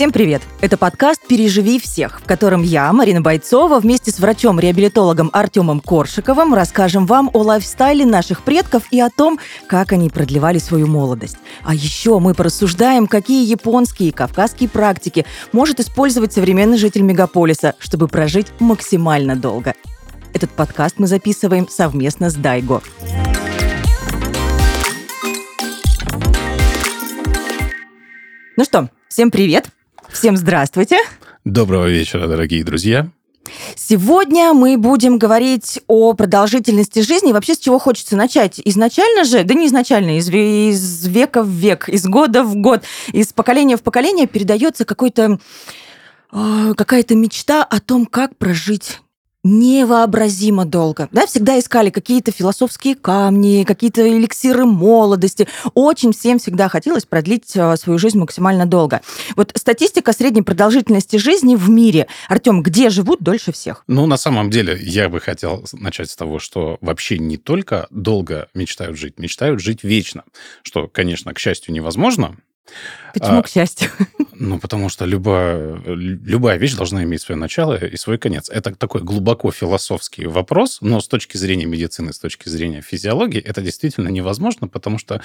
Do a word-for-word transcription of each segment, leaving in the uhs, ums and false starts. Всем привет! Это подкаст «Переживи всех», в котором я, Марина Бойцова, вместе с врачом-реабилитологом Артемом Коршиковым расскажем вам о лайфстайле наших предков и о том, как они продлевали свою молодость. А еще мы порассуждаем, какие японские и кавказские практики может использовать современный житель мегаполиса, чтобы прожить максимально долго. Этот подкаст мы записываем совместно с Дайго. Ну что, всем привет! Всем здравствуйте. Доброго вечера, дорогие друзья. Сегодня мы будем говорить о продолжительности жизни. Вообще, с чего хочется начать? Изначально же, да не изначально, из, из века в век, из года в год, из поколения в поколение передается какой-то, э, какая-то мечта о том, как прожить невообразимо долго. Да, всегда искали какие-то философские камни, какие-то эликсиры молодости. Очень всем всегда хотелось продлить свою жизнь максимально долго. Вот статистика средней продолжительности жизни в мире. Артем, где живут дольше всех? Ну, на самом деле, я бы хотел начать с того, что вообще не только долго мечтают жить, мечтают жить вечно, что, конечно, к счастью, невозможно. Почему, а, к счастью? Ну, потому что любая, любая вещь должна иметь свое начало и свой конец. Это такой глубоко философский вопрос, но с точки зрения медицины, с точки зрения физиологии, это действительно невозможно, потому что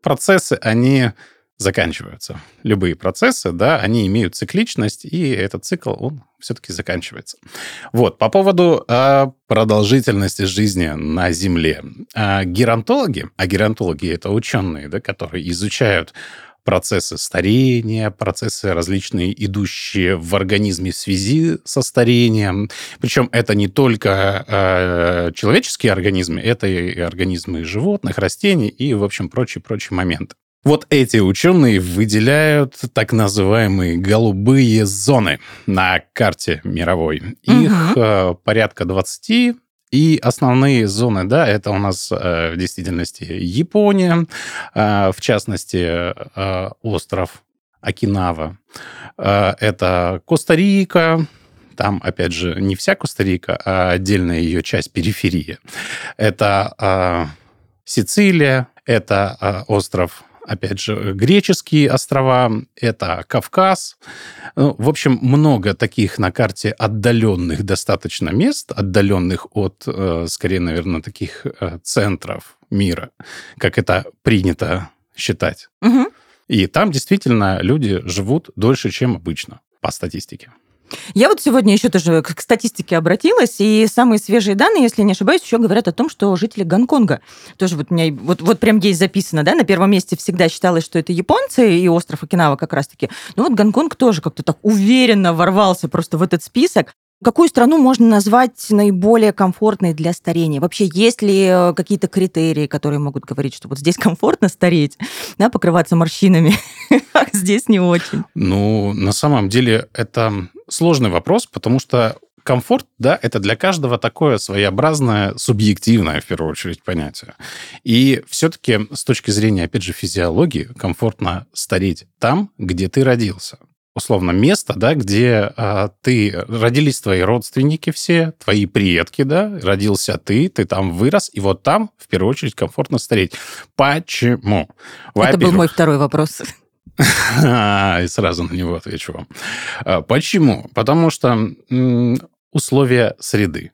процессы, они заканчиваются. Любые процессы, да, они имеют цикличность, и этот цикл, он все-таки заканчивается. Вот, по поводу э, продолжительности жизни на Земле. Э, геронтологи, а геронтологи – это ученые, да, которые изучают процессы старения, процессы различные, идущие в организме в связи со старением. Причем это не только э, человеческие организмы, это и организмы животных, растений и, в общем, прочие-прочие моменты. Вот эти ученые выделяют так называемые голубые зоны на карте мировой. Угу. Их э, порядка двадцати. И основные зоны, да, это у нас э, в действительности Япония, э, в частности, э, остров Окинава, э, это Коста-Рика, там, опять же, не вся Коста-Рика, а отдельная ее часть, периферия. Это э, Сицилия, это э, остров, опять же, греческие острова, это Кавказ. Ну, в общем, много таких на карте отдаленных достаточно мест, отдаленных от, скорее, наверное, таких центров мира, как это принято считать. Угу. И там действительно люди живут дольше, чем обычно, по статистике. Я вот сегодня еще тоже к статистике обратилась, и самые свежие данные, если не ошибаюсь, еще говорят о том, что жители Гонконга, тоже вот у меня вот, вот прям есть записано, да, на первом месте всегда считалось, что это японцы и остров Окинава как раз-таки, но вот Гонконг тоже как-то так уверенно ворвался просто в этот список. Какую страну можно назвать наиболее комфортной для старения? Вообще, есть ли какие-то критерии, которые могут говорить, что вот здесь комфортно стареть, да, покрываться морщинами, а здесь не очень? Ну, на самом деле, это сложный вопрос, потому что комфорт, да, это для каждого такое своеобразное, субъективное, в первую очередь, понятие. И все-таки с точки зрения, опять же, физиологии, комфортно стареть там, где ты родился. Условно, место, да, где а, ты, родились твои родственники все, твои предки, да, родился ты, ты там вырос, и вот там, в первую очередь, комфортно стареть. Почему? Во-первых, это был мой второй вопрос. И сразу на него отвечу вам. Почему? Потому что условия среды,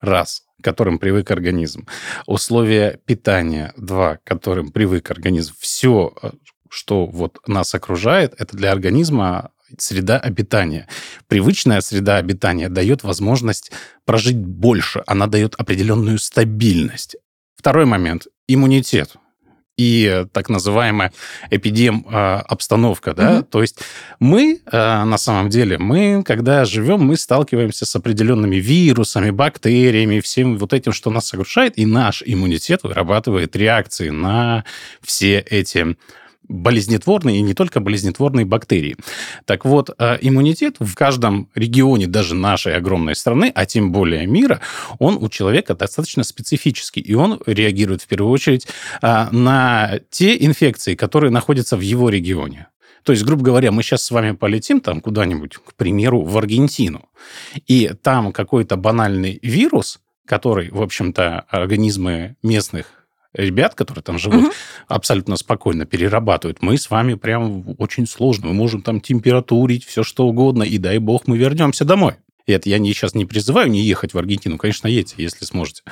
раз, к которым привык организм, условия питания, два, к которым привык организм, все, что вот нас окружает, это для организма среда обитания. Привычная среда обитания дает возможность прожить больше, она дает определенную стабильность. Второй момент – иммунитет и так называемая эпидем-обстановка. Да? Mm-hmm. То есть мы, на самом деле, мы, когда живем, мы сталкиваемся с определенными вирусами, бактериями, всем вот этим, что нас окружает, и наш иммунитет вырабатывает реакции на все эти болезнетворные и не только болезнетворные бактерии. Так вот, иммунитет в каждом регионе, даже нашей огромной страны, а тем более мира, он у человека достаточно специфический, и он реагирует в первую очередь на те инфекции, которые находятся в его регионе. То есть, грубо говоря, мы сейчас с вами полетим там куда-нибудь, к примеру, в Аргентину, и там какой-то банальный вирус, который, в общем-то, организмы местных ребят, которые там живут, угу. абсолютно спокойно перерабатывают. Мы с вами прям очень сложно. Мы можем там температурить, все что угодно, и дай бог мы вернемся домой. И это я не, сейчас не призываю не ехать в Аргентину. Конечно, едьте, если сможете.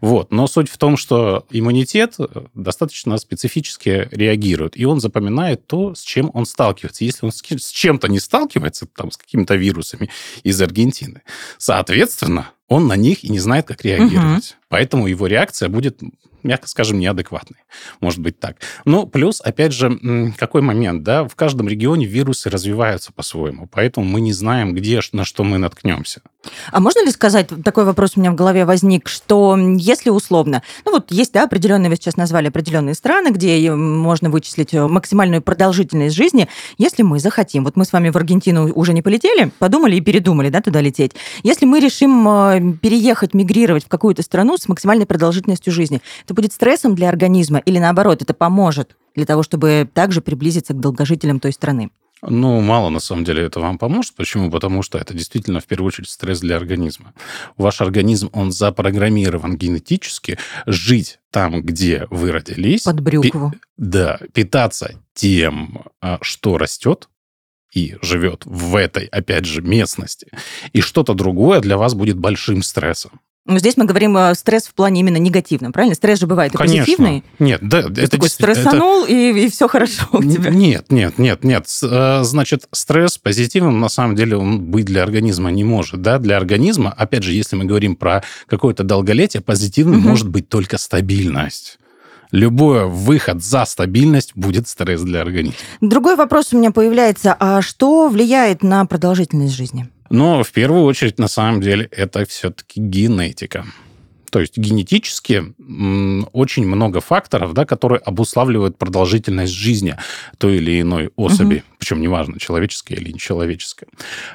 Вот. Но суть в том, что иммунитет достаточно специфически реагирует, и он запоминает то, с чем он сталкивается. Если он с чем-то не сталкивается, там, с какими-то вирусами из Аргентины, соответственно, он на них и не знает, как реагировать. Угу. Поэтому его реакция будет, мягко скажем, неадекватной. Может быть так. Ну, плюс, опять же, какой момент, да? В каждом регионе вирусы развиваются по-своему, поэтому мы не знаем, где, на что мы наткнемся. А можно ли сказать, такой вопрос у меня в голове возник, что если условно, ну вот есть, да, определенные, вы сейчас назвали определенные страны, где можно вычислить максимальную продолжительность жизни, если мы захотим. Вот мы с вами в Аргентину уже не полетели, подумали и передумали, да, туда лететь. Если мы решим переехать, мигрировать в какую-то страну с максимальной продолжительностью жизни. Это будет стрессом для организма или, наоборот, это поможет для того, чтобы также приблизиться к долгожителям той страны? Ну, мало, на самом деле, это вам поможет. Почему? Потому что это действительно, в первую очередь, стресс для организма. Ваш организм, он запрограммирован генетически жить там, где вы родились. Под брюкву. Пи- да, питаться тем, что растет, и живет в этой, опять же, местности, и что-то другое для вас будет большим стрессом. Но здесь мы говорим о стресс в плане именно негативном, правильно? Стресс же бывает и конечно. Позитивный. Нет, да, ты это такой стрессанул, это... и, и все хорошо у тебя. Нет, нет, нет, нет. Значит, стресс позитивным, на самом деле, он быть для организма не может. Да? Для организма, опять же, если мы говорим про какое-то долголетие, позитивным угу. может быть только стабильность. Любой выход за стабильность будет стресс для организма. Другой вопрос у меня появляется. А что влияет на продолжительность жизни? Но в первую очередь, на самом деле, это все-таки генетика. То есть генетически очень много факторов, да, которые обуславливают продолжительность жизни той или иной особи. Угу. Причем неважно, человеческая или нечеловеческая.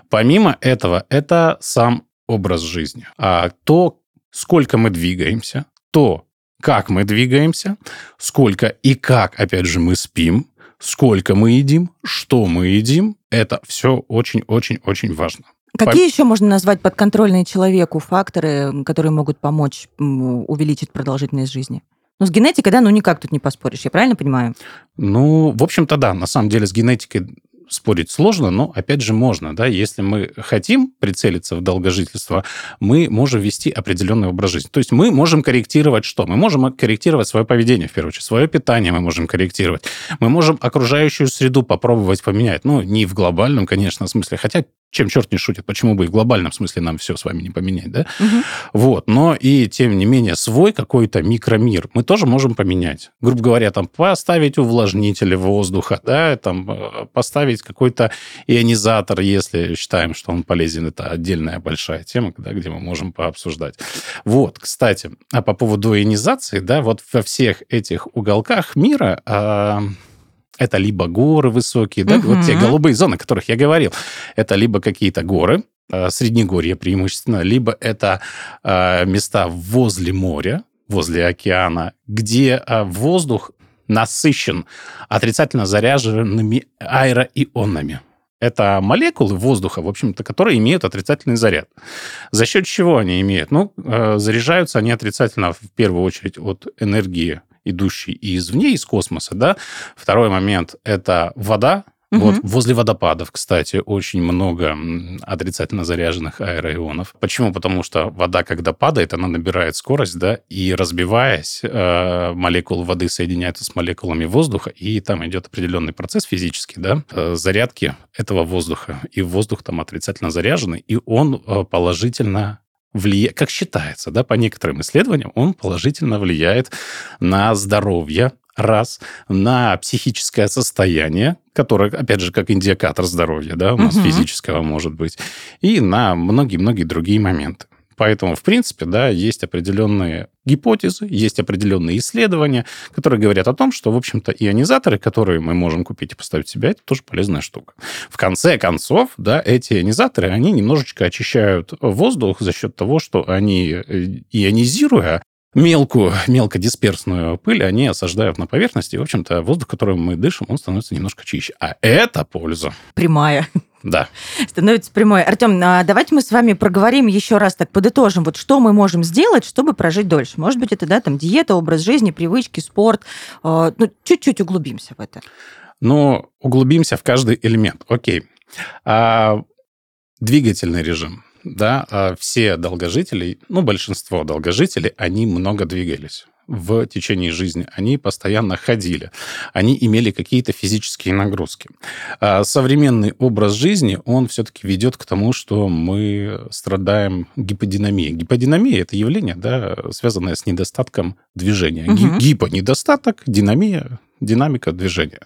Помимо этого, это сам образ жизни. А то, сколько мы двигаемся, то, как мы двигаемся, сколько и как, опять же, мы спим, сколько мы едим, что мы едим, это все очень-очень-очень важно. Какие Пом... еще можно назвать подконтрольные человеку факторы, которые могут помочь увеличить продолжительность жизни? Ну, с генетикой, да, ну никак тут не поспоришь, я правильно понимаю? Ну, в общем-то, да, на самом деле с генетикой спорить сложно, но, опять же, можно. Да? Если мы хотим прицелиться в долгожительство, мы можем вести определенный образ жизни. То есть мы можем корректировать что? Мы можем корректировать свое поведение, в первую очередь. Свое питание мы можем корректировать. Мы можем окружающую среду попробовать поменять. Ну, не в глобальном, конечно, смысле. Хотя, чем черт не шутит, почему бы и в глобальном смысле нам все с вами не поменять, да? Угу. Вот. Но и, тем не менее, свой какой-то микромир мы тоже можем поменять. Грубо говоря, там, поставить увлажнители воздуха, да, там, поставить какой-то ионизатор, если считаем, что он полезен. Это отдельная большая тема, да, где мы можем пообсуждать. Вот, кстати, а по поводу ионизации, да, вот во всех этих уголках мира... А... Это либо горы высокие, да, угу. вот те голубые зоны, о которых я говорил. Это либо какие-то горы, среднегорье преимущественно, либо это места возле моря, возле океана, где воздух насыщен отрицательно заряженными аэроионами. Это молекулы воздуха, в общем-то, которые имеют отрицательный заряд. За счет чего они имеют? Ну, заряжаются они отрицательно, в первую очередь, от энергии, идущей и извне, из космоса, да. Второй момент – это вода. Угу. Вот возле водопадов, кстати, очень много отрицательно заряженных аэроионов. Почему? Потому что вода, когда падает, она набирает скорость, да, и разбиваясь, молекулы воды соединяются с молекулами воздуха, и там идет определенный процесс физический, да, зарядки этого воздуха. И воздух там отрицательно заряженный, и он положительно влияет, как считается, да, по некоторым исследованиям, он положительно влияет на здоровье. Раз, на психическое состояние, которое, опять же, как индикатор здоровья, да, у нас угу. физического может быть, и на многие-многие другие моменты. Поэтому, в принципе, да, есть определенные гипотезы, есть определенные исследования, которые говорят о том, что, в общем-то, ионизаторы, которые мы можем купить и поставить в себя, это тоже полезная штука. В конце концов, да, эти ионизаторы, они немножечко очищают воздух за счет того, что они, ионизируя, мелкую, мелкодисперсную пыль они осаждают на поверхности, и, в общем-то, воздух, которым мы дышим, он становится немножко чище. А это польза. Прямая. Да. Становится прямой. Артем, давайте мы с вами проговорим еще раз, так подытожим, вот что мы можем сделать, чтобы прожить дольше. Может быть, это да, там, диета, образ жизни, привычки, спорт. Ну, чуть-чуть углубимся в это. Ну, углубимся в каждый элемент. Окей. А, двигательный режим. Да, все долгожители, ну, большинство долгожителей, они много двигались в течение жизни. Они постоянно ходили, они имели какие-то физические нагрузки. Современный образ жизни, он все-таки ведет к тому, что мы страдаем гиподинамией. Гиподинамия – это явление, да, связанное с недостатком движения. Угу. Гипонедостаток, динамия, динамика движения.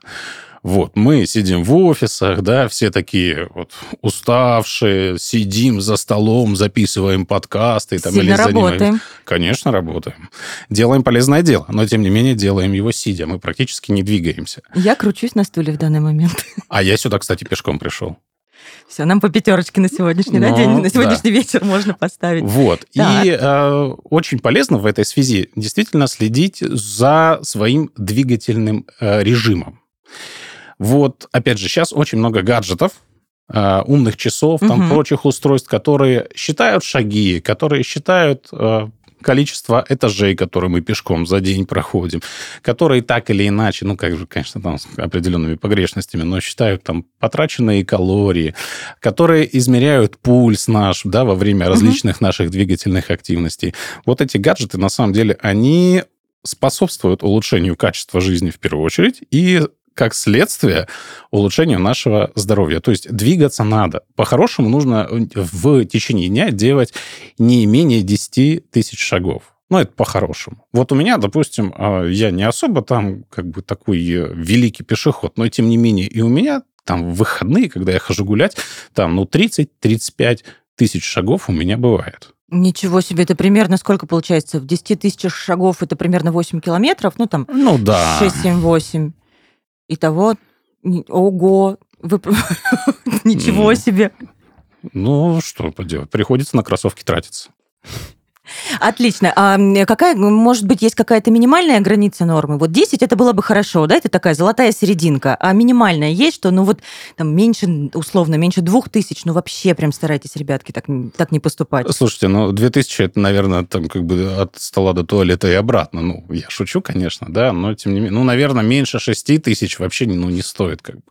Вот, мы сидим в офисах, да, все такие вот уставшие, сидим за столом, записываем подкасты. Там, сильно или работаем. Занимаем... Конечно, работаем. Делаем полезное дело, но, тем не менее, делаем его сидя. Мы практически не двигаемся. Я кручусь на стуле в данный момент. А я сюда, кстати, пешком пришел. Все, нам по пятерочке на сегодняшний но, день, на сегодняшний да. вечер можно поставить. Вот. Так. И э, очень полезно в этой связи действительно следить за своим двигательным э, режимом. Вот, опять же, сейчас очень много гаджетов, э, умных часов, там, угу. прочих устройств, которые считают шаги, которые считают э, количество этажей, которые мы пешком за день проходим, которые так или иначе, ну, как же, конечно, там с определенными погрешностями, но считают там потраченные калории, которые измеряют пульс наш, да, во время различных угу. наших двигательных активностей. Вот эти гаджеты, на самом деле, они способствуют улучшению качества жизни в первую очередь и как следствие улучшению нашего здоровья. То есть двигаться надо. По-хорошему нужно в течение дня делать не менее десять тысяч шагов. Ну, это по-хорошему. Вот у меня, допустим, я не особо там как бы такой великий пешеход, но тем не менее и у меня там в выходные, когда я хожу гулять, там ну тридцать-тридцать пять тысяч шагов у меня бывает. Ничего себе, это примерно сколько получается? В десять тысяч шагов это примерно восемь километров, ну там ну, да. шесть, семь, восемь. Итого, ого, вы... ничего себе. Ну, что поделать, приходится на кроссовки тратиться. Отлично. А какая, может быть, есть какая-то минимальная граница нормы? Вот десять это было бы хорошо, да, это такая золотая серединка. А минимальная есть, что, ну, вот там меньше, условно, меньше двух тысяч, ну, вообще прям старайтесь, ребятки, так, так не поступать. Слушайте, ну, две тысячи, это, наверное, там как бы от стола до туалета и обратно. Ну, я шучу, конечно, да, но тем не менее. Ну, наверное, меньше шести тысяч вообще, ну, не стоит как бы.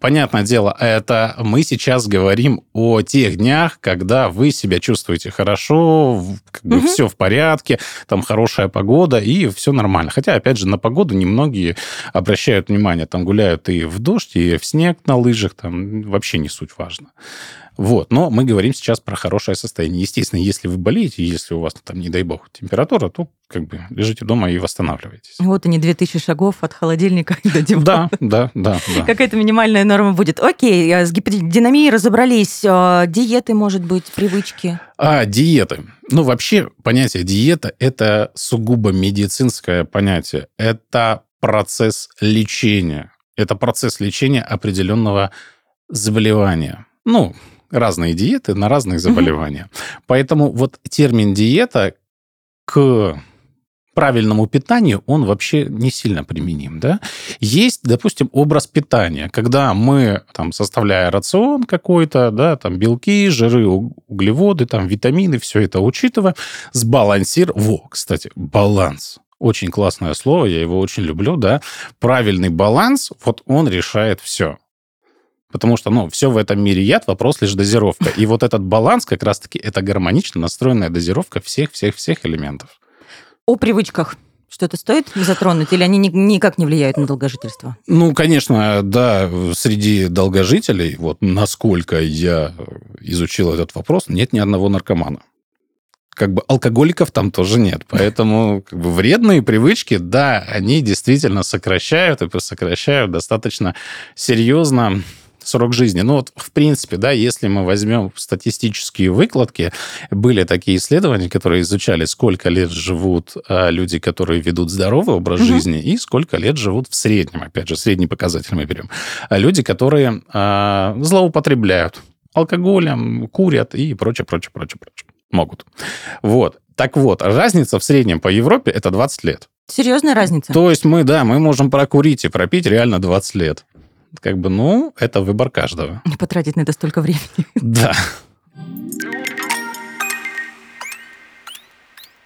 Понятное дело, это мы сейчас говорим о тех днях, когда вы себя чувствуете хорошо, как бы угу. все в порядке, там хорошая погода и все нормально. Хотя, опять же, на погоду немногие обращают внимание. Там гуляют и в дождь, и в снег на лыжах, там вообще не суть важно. Вот, но мы говорим сейчас про хорошее состояние. Естественно, если вы болеете, если у вас, там, не дай бог, температура, то как бы лежите дома и восстанавливаетесь. Вот они, две тысячи шагов от холодильника до дивана. Да, да, да. да. Какая-то минимальная норма будет. Окей, с гиподинамией разобрались. Диеты, может быть, привычки? А, диеты. Ну, вообще, понятие диета – это сугубо медицинское понятие. Это процесс лечения. Это процесс лечения определенного заболевания. Ну, разные диеты на разные заболевания. Mm-hmm. Поэтому вот термин «диета» к правильному питанию, он вообще не сильно применим. Да? Есть, допустим, образ питания, когда мы, там, составляя рацион какой-то, да, там, белки, жиры, углеводы, там, витамины, все это учитывая, сбалансир... Во, кстати, баланс. Очень классное слово, я его очень люблю. Да? Правильный баланс, вот он решает все. Потому что, ну, все в этом мире яд, вопрос лишь дозировка. И вот этот баланс как раз-таки это гармонично настроенная дозировка всех-всех-всех элементов. О привычках что-то стоит затронуть? Или они никак не влияют на долгожительство? Ну, конечно, да. Среди долгожителей, вот насколько я изучил этот вопрос, нет ни одного наркомана. Как бы алкоголиков там тоже нет. Поэтому как бы, вредные привычки, да, они действительно сокращают и сокращают достаточно серьезно срок жизни. Ну, вот, в принципе, да, если мы возьмем статистические выкладки, были такие исследования, которые изучали, сколько лет живут люди, которые ведут здоровый образ mm-hmm. жизни, и сколько лет живут в среднем. Опять же, средний показатель мы берем. Люди, которые а, злоупотребляют алкоголем, курят и прочее, прочее, прочее, прочее. Могут. Вот. Так вот, разница в среднем по Европе – это двадцать лет. Серьезная разница? То есть мы, да, мы можем прокурить и пропить реально двадцать лет. Как бы, ну, это выбор каждого. Не потратить на это столько времени. Да.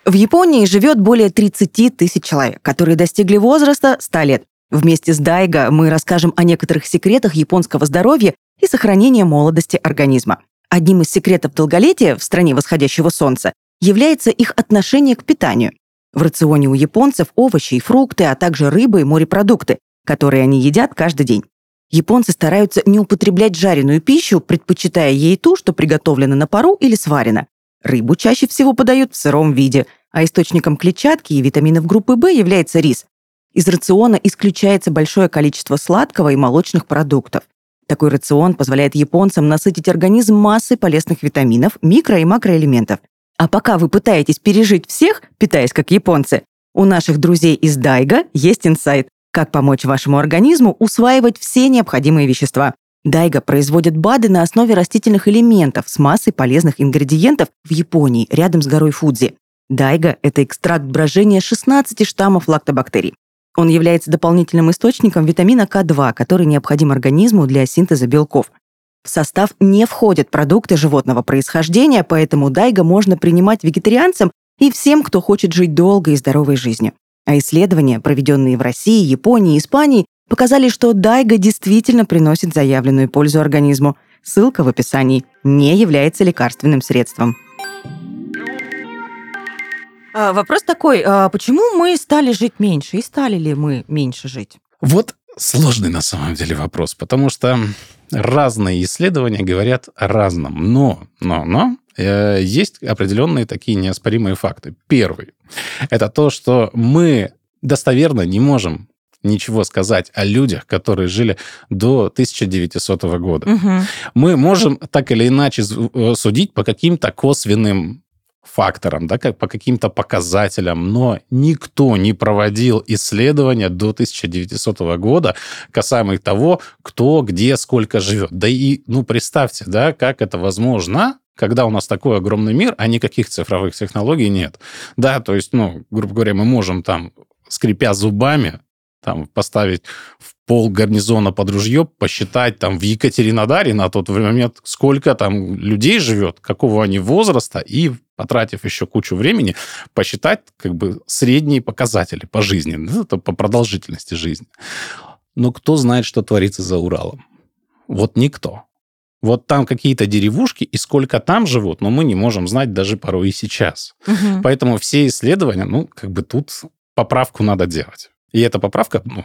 В Японии живет более тридцать тысяч человек, которые достигли возраста ста лет. Вместе с Дайго мы расскажем о некоторых секретах японского здоровья и сохранения молодости организма. Одним из секретов долголетия в стране восходящего солнца является их отношение к питанию. В рационе у японцев овощи и фрукты, а также рыба и морепродукты, которые они едят каждый день. Японцы стараются не употреблять жареную пищу, предпочитая ей ту, что приготовлена на пару или сварена. Рыбу чаще всего подают в сыром виде, а источником клетчатки и витаминов группы В является рис. Из рациона исключается большое количество сладкого и молочных продуктов. Такой рацион позволяет японцам насытить организм массой полезных витаминов, микро- и макроэлементов. А пока вы пытаетесь пережить всех, питаясь как японцы, у наших друзей из Дайго есть инсайт, как помочь вашему организму усваивать все необходимые вещества. Дайго производит БАДы на основе растительных элементов с массой полезных ингредиентов в Японии, рядом с горой Фудзи. Дайго – это экстракт брожения шестнадцати штаммов лактобактерий. Он является дополнительным источником витамина ка два, который необходим организму для синтеза белков. В состав не входят продукты животного происхождения, поэтому Дайго можно принимать вегетарианцам и всем, кто хочет жить долгой и здоровой жизнью. А исследования, проведенные в России, Японии и Испании, показали, что Дайго действительно приносит заявленную пользу организму. Ссылка в описании. Не является лекарственным средством. А, вопрос такой, а почему мы стали жить меньше? И стали ли мы меньше жить? Вот сложный на самом деле вопрос, потому что разные исследования говорят о разном. Но, но, но э, есть определенные такие неоспоримые факты. Первый – это то, что мы достоверно не можем ничего сказать о людях, которые жили до тысяча девятисотого года. Угу. Мы можем так или иначе судить по каким-то косвенным факторам, да, как по каким-то показателям, но никто не проводил исследования до тысяча девятисотого года касаемо того, кто, где, сколько живет. Да и, ну, представьте, да, как это возможно, когда у нас такой огромный мир, а никаких цифровых технологий нет. Да, то есть, ну, грубо говоря, мы можем там, скрипя зубами, там, поставить в пол гарнизона под ружье, посчитать там в Екатеринодаре на тот момент, сколько там людей живет, какого они возраста, и, потратив еще кучу времени, посчитать как бы средние показатели по жизни, это по продолжительности жизни. Но кто знает, что творится за Уралом? Вот никто. Вот там какие-то деревушки, и сколько там живут, но мы не можем знать даже порой и сейчас. Угу. Поэтому все исследования, ну, как бы тут поправку надо делать. И эта поправка, ну,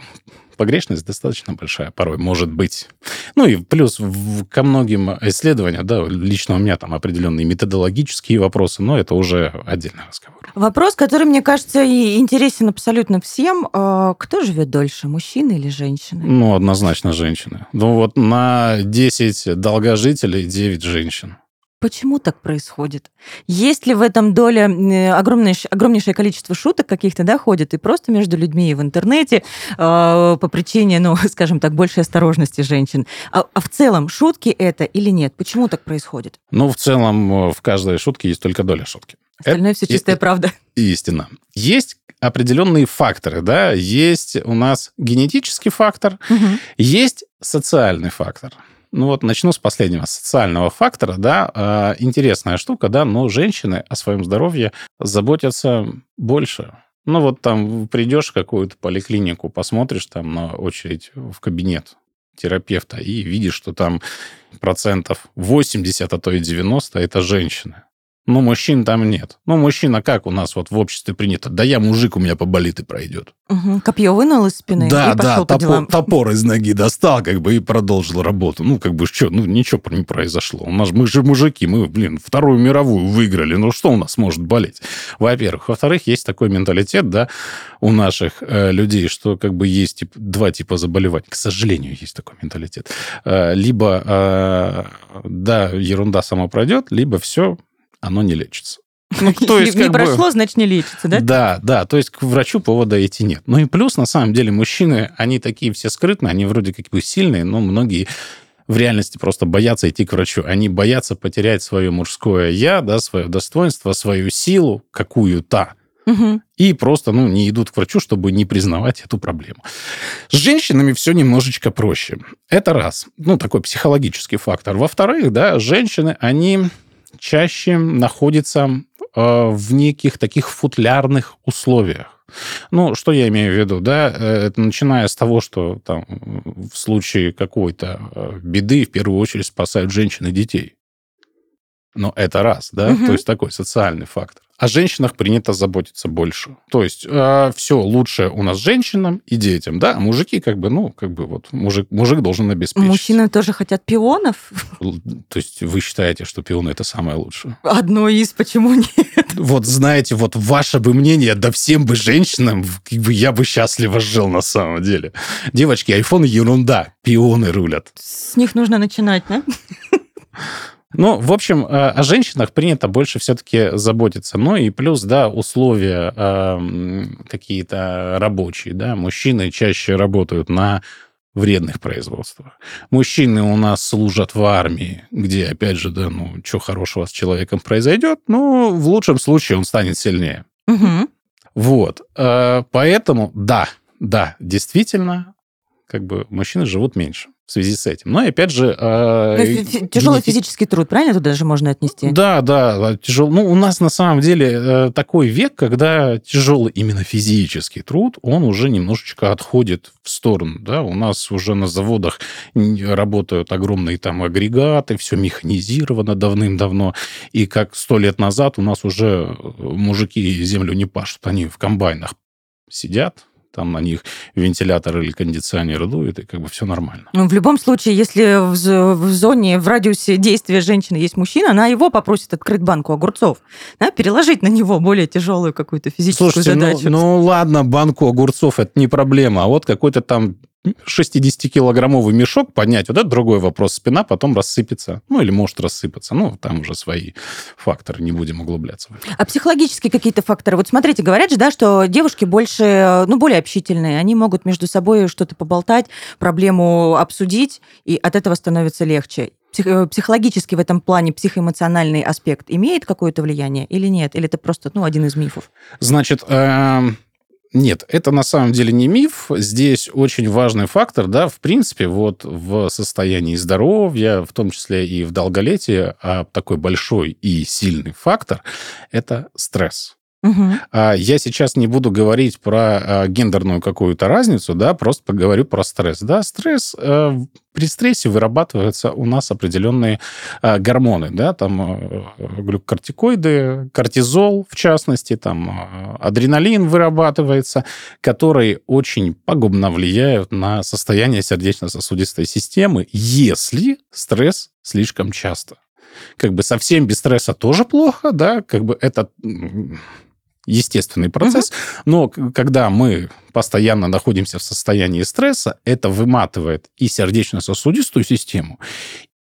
погрешность достаточно большая порой, может быть. Ну и плюс в, ко многим исследованиям, да, лично у меня там определенные методологические вопросы, но это уже отдельный разговор. Вопрос, который, мне кажется, и интересен абсолютно всем. Кто живет дольше, мужчины или женщины? Ну, однозначно женщины. Ну вот на десять долгожителей девять женщин. Почему так происходит? Есть ли в этом доля огромнейш... огромнейшее количество шуток каких-то, да, ходит и просто между людьми и в интернете э, по причине, ну, скажем так, большей осторожности женщин? А, а в целом шутки это или нет? Почему так происходит? Ну, в целом в каждой шутке есть только доля шутки. Остальное это все чистая и... правда. Истина. Есть определенные факторы, да? Есть у нас генетический фактор, угу. Есть социальный фактор. Ну вот начну с последнего, социального фактора, да, интересная штука, да, но женщины о своем здоровье заботятся больше. Ну вот там придешь в какую-то поликлинику, посмотришь там на очередь в кабинет терапевта и видишь, что там процентов восемьдесят, а то и девяносто это женщины. Ну, мужчин там нет. Ну, мужчина как у нас вот в обществе принято? Да я мужик, у меня поболит и пройдет. Угу. Копье вынул из спины да, и пошел да, по топор, делам. Да, да, топор из ноги достал, как бы, и продолжил работу. Ну, как бы, что, ну, ничего не произошло. У нас, мы же мужики, мы, блин, Вторую мировую выиграли. Ну, что у нас может болеть? Во-первых. Во-вторых, есть такой менталитет, да, у наших э, людей, что, как бы, есть тип, два типа заболеваний. К сожалению, есть такой менталитет. Э, либо, э, да, ерунда сама пройдет, либо все... оно не лечится. Ну, то есть, не прошло, бы... значит, не лечится, да? Да, да, то есть к врачу повода идти нет. Ну и плюс, на самом деле, мужчины, они такие все скрытные, они вроде как бы сильные, но многие в реальности просто боятся идти к врачу. Они боятся потерять свое мужское «я», да, свое достоинство, свою силу какую-то. Угу. И просто, ну, не идут к врачу, чтобы не признавать эту проблему. С женщинами все немножечко проще. Это раз. Ну, такой психологический фактор. Во-вторых, да, женщины, они чаще находятся э, в неких таких футлярных условиях. Ну, что я имею в виду, да, это начиная с того, что там в случае какой-то беды в первую очередь спасают женщин и детей. Но это раз, да, угу. То есть такой социальный фактор. О женщинах принято заботиться больше. То есть э, все лучшее у нас женщинам и детям, да, а мужики как бы, ну, как бы вот, мужик, мужик должен обеспечить. Мужчины тоже хотят пионов? То есть вы считаете, что пионы это самое лучшее? Одно из, почему нет? Вот знаете, вот ваше бы мнение, да всем бы женщинам, как бы я бы счастливо жил на самом деле. Девочки, айфоны ерунда, пионы рулят. С них нужно начинать, да? Ну, в общем, о женщинах принято больше все-таки заботиться. Ну и плюс, да, условия э, какие-то рабочие, да. Мужчины чаще работают на вредных производствах. Мужчины у нас служат в армии, где, опять же, да, ну, что хорошего с человеком произойдет, ну, в лучшем случае он станет сильнее. Угу. Вот. Э, поэтому, да, да, действительно, как бы мужчины живут меньше. В связи с этим. Но, опять же... Э, тяжелый генети... физический труд, правильно? Туда же можно отнести. Да, да. Тяжел... Ну, у нас, на самом деле, такой век, когда тяжелый именно физический труд, он уже немножечко отходит в сторону. Да? У нас уже на заводах работают огромные там агрегаты, все механизировано давным-давно. И как сто лет назад у нас уже мужики землю не пашут, они в комбайнах сидят, там на них вентилятор или кондиционер дует, и как бы все нормально. Ну, в любом случае, если в зоне, в радиусе действия женщины есть мужчина, она его попросит открыть банку огурцов, да, переложить на него более тяжелую какую-то физическую Слушайте, задачу. Слушайте, ну, ну ладно, банку огурцов – это не проблема, а вот какой-то там шестидесятикилограммовый мешок поднять, вот это другой вопрос, спина потом рассыпется, ну, или может рассыпаться, ну, там уже свои факторы, не будем углубляться. А психологические какие-то факторы? Вот смотрите, говорят же, да, что девушки больше, ну, более общительные, они могут между собой что-то поболтать, проблему обсудить, и от этого становится легче. Психологически в этом плане психоэмоциональный аспект имеет какое-то влияние или нет? Или это просто, ну, один из мифов? Значит, э-э- Нет, это на самом деле не миф. Здесь очень важный фактор, да, в принципе, вот в состоянии здоровья, в том числе и в долголетии, такой большой и сильный фактор – это стресс. Угу. Я сейчас не буду говорить про гендерную какую-то разницу, да, просто поговорю про стресс. Да, стресс, при стрессе вырабатываются у нас определенные гормоны, да, там глюкокортикоиды, кортизол, в частности, там адреналин вырабатывается, которые очень пагубно влияют на состояние сердечно-сосудистой системы, если стресс слишком часто. Как бы совсем без стресса тоже плохо, да, как бы это... естественный процесс, uh-huh. но когда мы постоянно находимся в состоянии стресса, это выматывает и сердечно-сосудистую систему,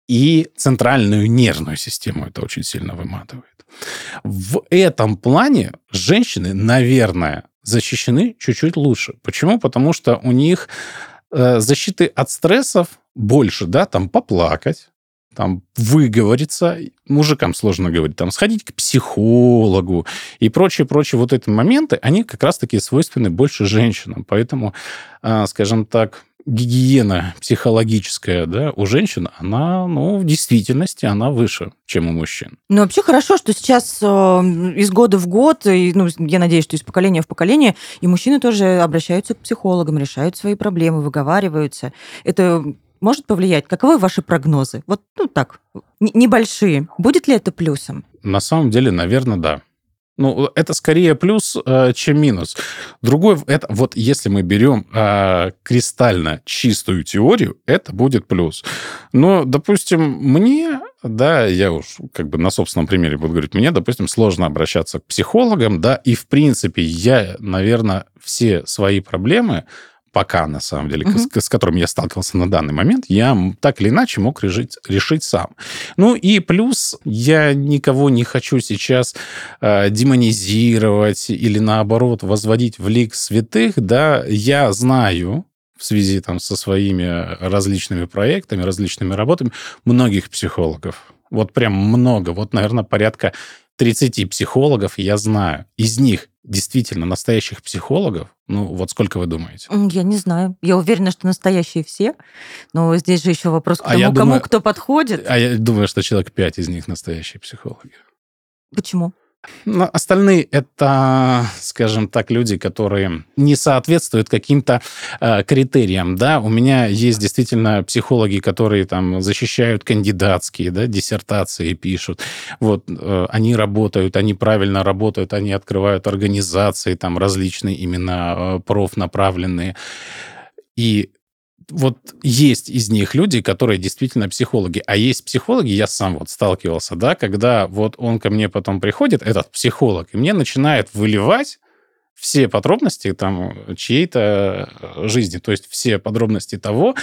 и центральную нервную систему это очень сильно выматывает. В этом плане женщины, наверное, защищены чуть-чуть лучше. Почему? Потому что у них защиты от стрессов больше, да, там поплакать, там выговориться, мужикам сложно говорить, там сходить к психологу и прочие-прочие вот эти моменты, они как раз-таки свойственны больше женщинам. Поэтому, скажем так, гигиена психологическая, да, у женщин, она, ну, в действительности, она выше, чем у мужчин. Ну, вообще хорошо, что сейчас из года в год, и, ну, я надеюсь, что из поколения в поколение, и мужчины тоже обращаются к психологам, решают свои проблемы, выговариваются. Это... может повлиять? Каковы ваши прогнозы? Вот, ну, так, н- небольшие. Будет ли это плюсом? На самом деле, наверное, да. Ну, это скорее плюс, э, чем минус. Другое, это вот если мы берем э, кристально чистую теорию, это будет плюс. Но, допустим, мне, да, я уж как бы на собственном примере буду говорить, мне, допустим, сложно обращаться к психологам, да, и, в принципе, я, наверное, все свои проблемы... пока, на самом деле, uh-huh. с, с которым я сталкивался на данный момент, я так или иначе мог решить, решить сам. Ну и плюс я никого не хочу сейчас э, демонизировать или, наоборот, возводить в лик святых, да, я знаю... в связи там, со своими различными проектами, различными работами, многих психологов. Вот прям много. Вот, наверное, порядка тридцати психологов я знаю. Из них действительно настоящих психологов, ну вот сколько вы думаете? Я не знаю. Я уверена, что настоящие все. Но здесь же еще вопрос к тому, а кому думаю, кто подходит. А я думаю, что человек пять из них настоящие психологи. Почему? Но остальные – это, скажем так, люди, которые не соответствуют каким-то э, критериям. Да? У меня есть действительно психологи, которые там, защищают кандидатские, да, диссертации, пишут. Вот, э, они работают, они правильно работают, они открывают организации, там, различные именно э, профнаправленные. И вот есть из них люди, которые действительно психологи. А есть психологи, я сам вот сталкивался, да, когда вот он ко мне потом приходит, этот психолог, и мне начинает выливать все подробности там чьей-то жизни, то есть все подробности того,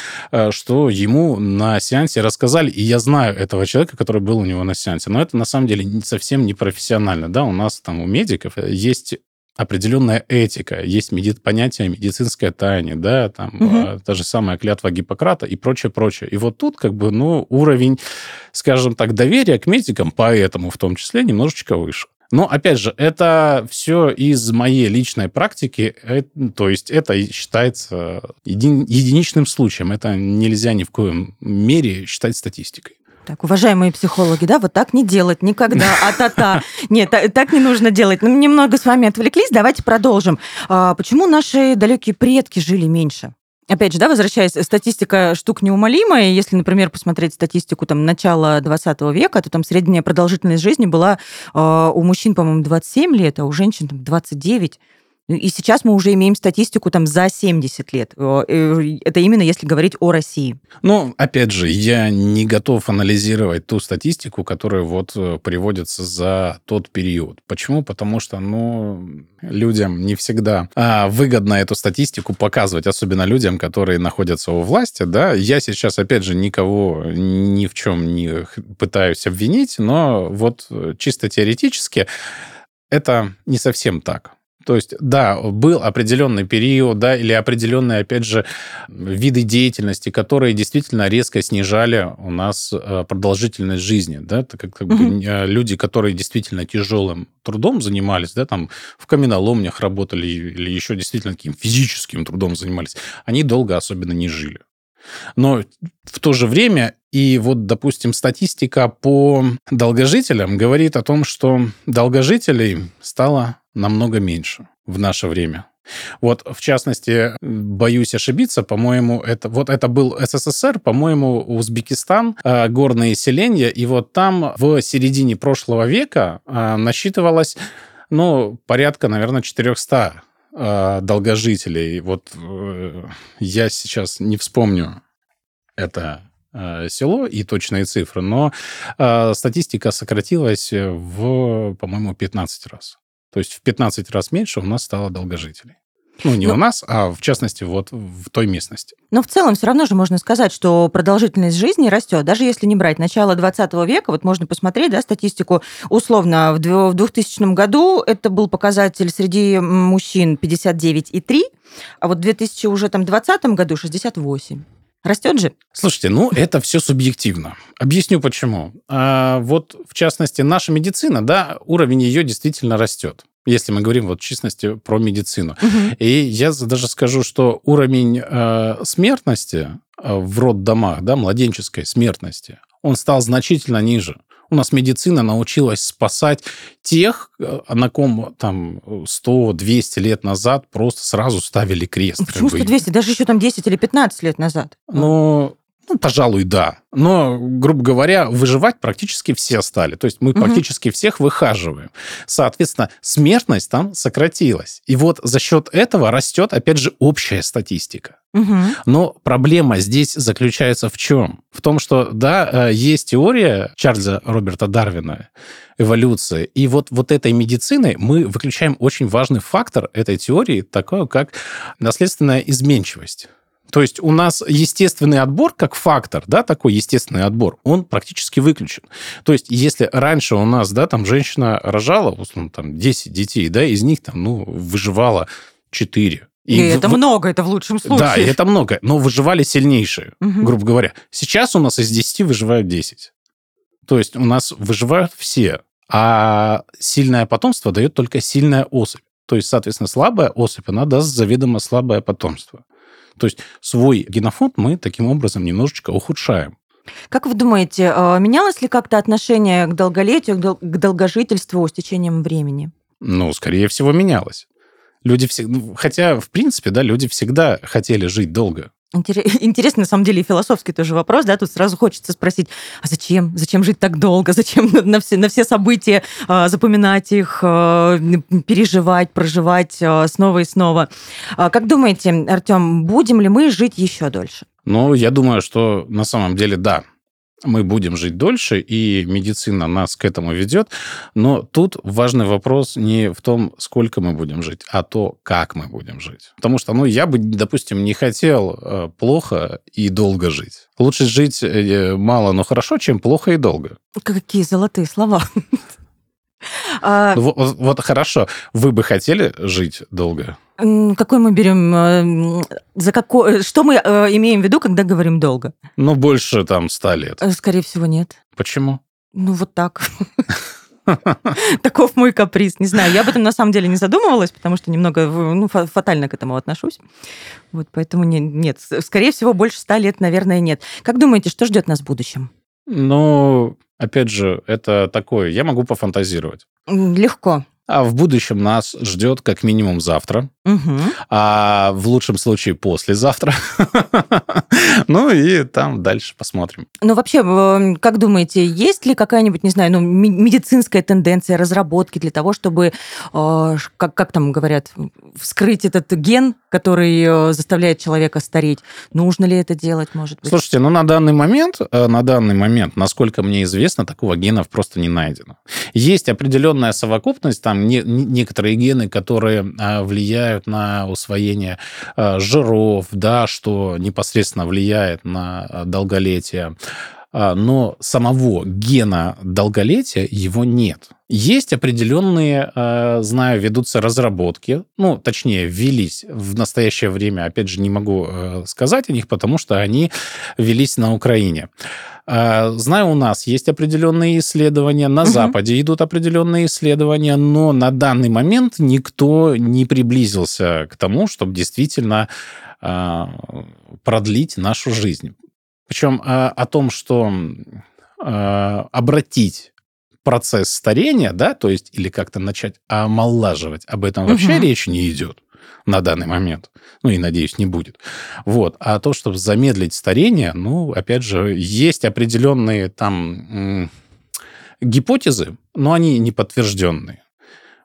что ему на сеансе рассказали. И я знаю этого человека, который был у него на сеансе. Но это на самом деле совсем не профессионально. Да? У нас там у медиков есть определенная этика, есть меди... понятие медицинская тайна, да, там угу. та же самая клятва Гиппократа и прочее, прочее. И вот тут как бы, ну, уровень, скажем так, доверия к медикам, поэтому в том числе, немножечко выше. Но, опять же, это все из моей личной практики, то есть это считается еди... единичным случаем, это нельзя ни в коем мере считать статистикой. Так, уважаемые психологи, да, вот так не делать никогда, а-та-та. Нет, так не нужно делать. Но мы немного с вами отвлеклись, давайте продолжим. А почему наши далекие предки жили меньше? Опять же, да, возвращаясь, статистика штук неумолимая. Если, например, посмотреть статистику там, начала двадцатого века, то там средняя продолжительность жизни была э, у мужчин, по-моему, двадцать семь лет, а у женщин там, двадцать девять. И сейчас мы уже имеем статистику там за семьдесят лет. Это именно если говорить о России. Ну, опять же, я не готов анализировать ту статистику, которая вот приводится за тот период. Почему? Потому что, ну, людям не всегда выгодно эту статистику показывать, особенно людям, которые находятся у власти, да. Я сейчас, опять же, никого ни в чем не пытаюсь обвинить, но вот чисто теоретически это не совсем так. То есть, да, был определенный период, да, или определенные, опять же, виды деятельности, которые действительно резко снижали у нас продолжительность жизни, да, так как, как mm-hmm. бы, люди, которые действительно тяжелым трудом занимались, да, там в каменоломнях работали или еще действительно таким физическим трудом занимались, они долго особенно не жили. Но в то же время и вот, допустим, статистика по долгожителям говорит о том, что долгожителей стало намного меньше в наше время. Вот, в частности, боюсь ошибиться, по-моему, это, вот это был СССР, по-моему, Узбекистан, э, горные селения, и вот там в середине прошлого века э, насчитывалось, ну, порядка, наверное, четыреста э, долгожителей. Вот э, я сейчас не вспомню это э, село и точные цифры, но э, статистика сократилась в, по-моему, пятнадцать раз. То есть в пятнадцать раз меньше у нас стало долгожителей. Ну, не Но... у нас, а в частности вот в той местности. Но в целом все равно же можно сказать, что продолжительность жизни растет. Даже если не брать начало двадцатого века, вот можно посмотреть, да, статистику условно. В двухтысячном году это был показатель среди мужчин пятьдесят девять целых три десятых, а вот в две тысячи уже там двадцатом году шестьдесят восемь. Растет же? Слушайте, ну, это все субъективно. Объясню, почему. А, вот, в частности, наша медицина, да, уровень ее действительно растет, если мы говорим, вот, в частности, про медицину. Угу. И я даже скажу, что уровень э, смертности в роддомах, да, младенческой смертности, он стал значительно ниже. У нас медицина научилась спасать тех, на ком там сто-двести лет назад просто сразу ставили крест. Почему сто-двести? Даже еще там десять или пятнадцать лет назад. Ну, ну, пожалуй, да. Но, грубо говоря, выживать практически все стали. То есть мы угу. практически всех выхаживаем. Соответственно, смертность там сократилась. И вот за счет этого растет, опять же, общая статистика. Но проблема здесь заключается в чем? В том, что, да, есть теория Чарльза Роберта Дарвина, эволюции, и вот, вот этой медицины мы выключаем очень важный фактор этой теории, такой как наследственная изменчивость. То есть у нас естественный отбор как фактор, да, такой естественный отбор, он практически выключен. То есть если раньше у нас, да, там женщина рожала, условно, там, десять детей, да, из них там, ну, выживало четыре. И, и это в... много, это в лучшем случае. Да, и это много, но выживали сильнейшие, угу. грубо говоря. Сейчас у нас из десяти выживают десять. То есть у нас выживают все. А сильное потомство дает только сильная особь. То есть, соответственно, слабая особь, она даст заведомо слабое потомство. То есть свой генофонд мы таким образом немножечко ухудшаем. Как вы думаете, менялось ли как-то отношение к долголетию, к долгожительству с течением времени? Ну, скорее всего, менялось. Люди всегда... Хотя, в принципе, да, люди всегда хотели жить долго. Интересно, на самом деле, и философский тоже вопрос, да, тут сразу хочется спросить, а зачем? Зачем жить так долго? Зачем на все, на все события э, запоминать их, э, переживать, проживать э, снова и снова? А как думаете, Артем, будем ли мы жить еще дольше? Ну, я думаю, что на самом деле да, мы будем жить дольше, и медицина нас к этому ведет, но тут важный вопрос не в том, сколько мы будем жить, а то, как мы будем жить. Потому что, ну, я бы, допустим, не хотел плохо и долго жить. Лучше жить мало, но хорошо, чем плохо и долго. Какие золотые слова. Вот хорошо, вы бы хотели жить долго? Какой мы берем... За какой, что мы имеем в виду, когда говорим долго? Ну, больше там ста лет. Скорее всего, нет. Почему? Ну, вот так. Таков мой каприз. Не знаю, я об этом на самом деле не задумывалась, потому что немного ну, фатально к этому отношусь. Вот, поэтому не, нет. Скорее всего, больше ста лет, наверное, нет. Как думаете, что ждет нас в будущем? Ну, опять же, это такое. Я могу пофантазировать. Легко. А в будущем нас ждет как минимум завтра, угу. А в лучшем случае послезавтра. Ну и там дальше посмотрим. Ну вообще, как думаете, есть ли какая-нибудь, не знаю, ну, медицинская тенденция, разработки для того, чтобы, как, как там говорят, вскрыть этот ген, который заставляет человека стареть? Нужно ли это делать, может быть? Слушайте, ну на данный момент, на данный момент, насколько мне известно, такого гена просто не найдено. Есть определенная совокупность, там, некоторые гены, которые влияют на усвоение жиров, да, что непосредственно влияет на долголетие. Но самого гена долголетия его нет. Есть определенные, знаю, ведутся разработки, ну, точнее, ввелись в настоящее время, опять же, не могу сказать о них, потому что они велись на Украине. Знаю, у нас есть определенные исследования, на Западе идут определенные исследования, но на данный момент никто не приблизился к тому, чтобы действительно продлить нашу жизнь. Причем о том, что обратить процесс старения, да, то есть или как-то начать омолаживать, об этом вообще угу. речь не идет на данный момент. Ну и, надеюсь, не будет. Вот. А то, чтобы замедлить старение, ну, опять же, есть определенные там гипотезы, но они не подтвержденные.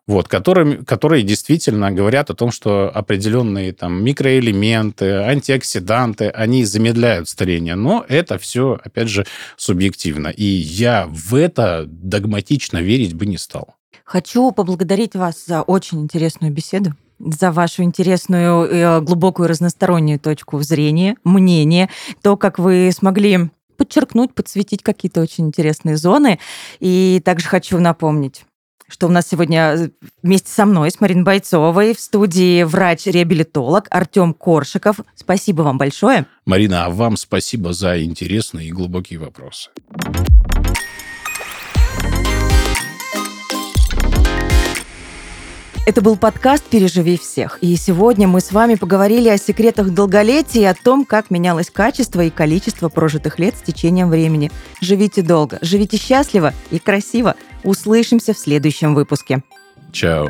Вот, которые, которые действительно говорят о том, что определенные там, микроэлементы, антиоксиданты, они замедляют старение. Но это все, опять же, субъективно. И я в это догматично верить бы не стал. Хочу поблагодарить вас за очень интересную беседу, за вашу интересную, глубокую, разностороннюю точку зрения, мнение, то, как вы смогли подчеркнуть, подсветить какие-то очень интересные зоны. И также хочу напомнить, что у нас сегодня вместе со мной, с Мариной Бойцовой, в студии врач-реабилитолог Артем Коршиков. Спасибо вам большое. Марина, а вам спасибо за интересные и глубокие вопросы. Это был подкаст «Переживи всех». И сегодня мы с вами поговорили о секретах долголетия и о том, как менялось качество и количество прожитых лет с течением времени. Живите долго, живите счастливо и красиво. Услышимся в следующем выпуске. Чао.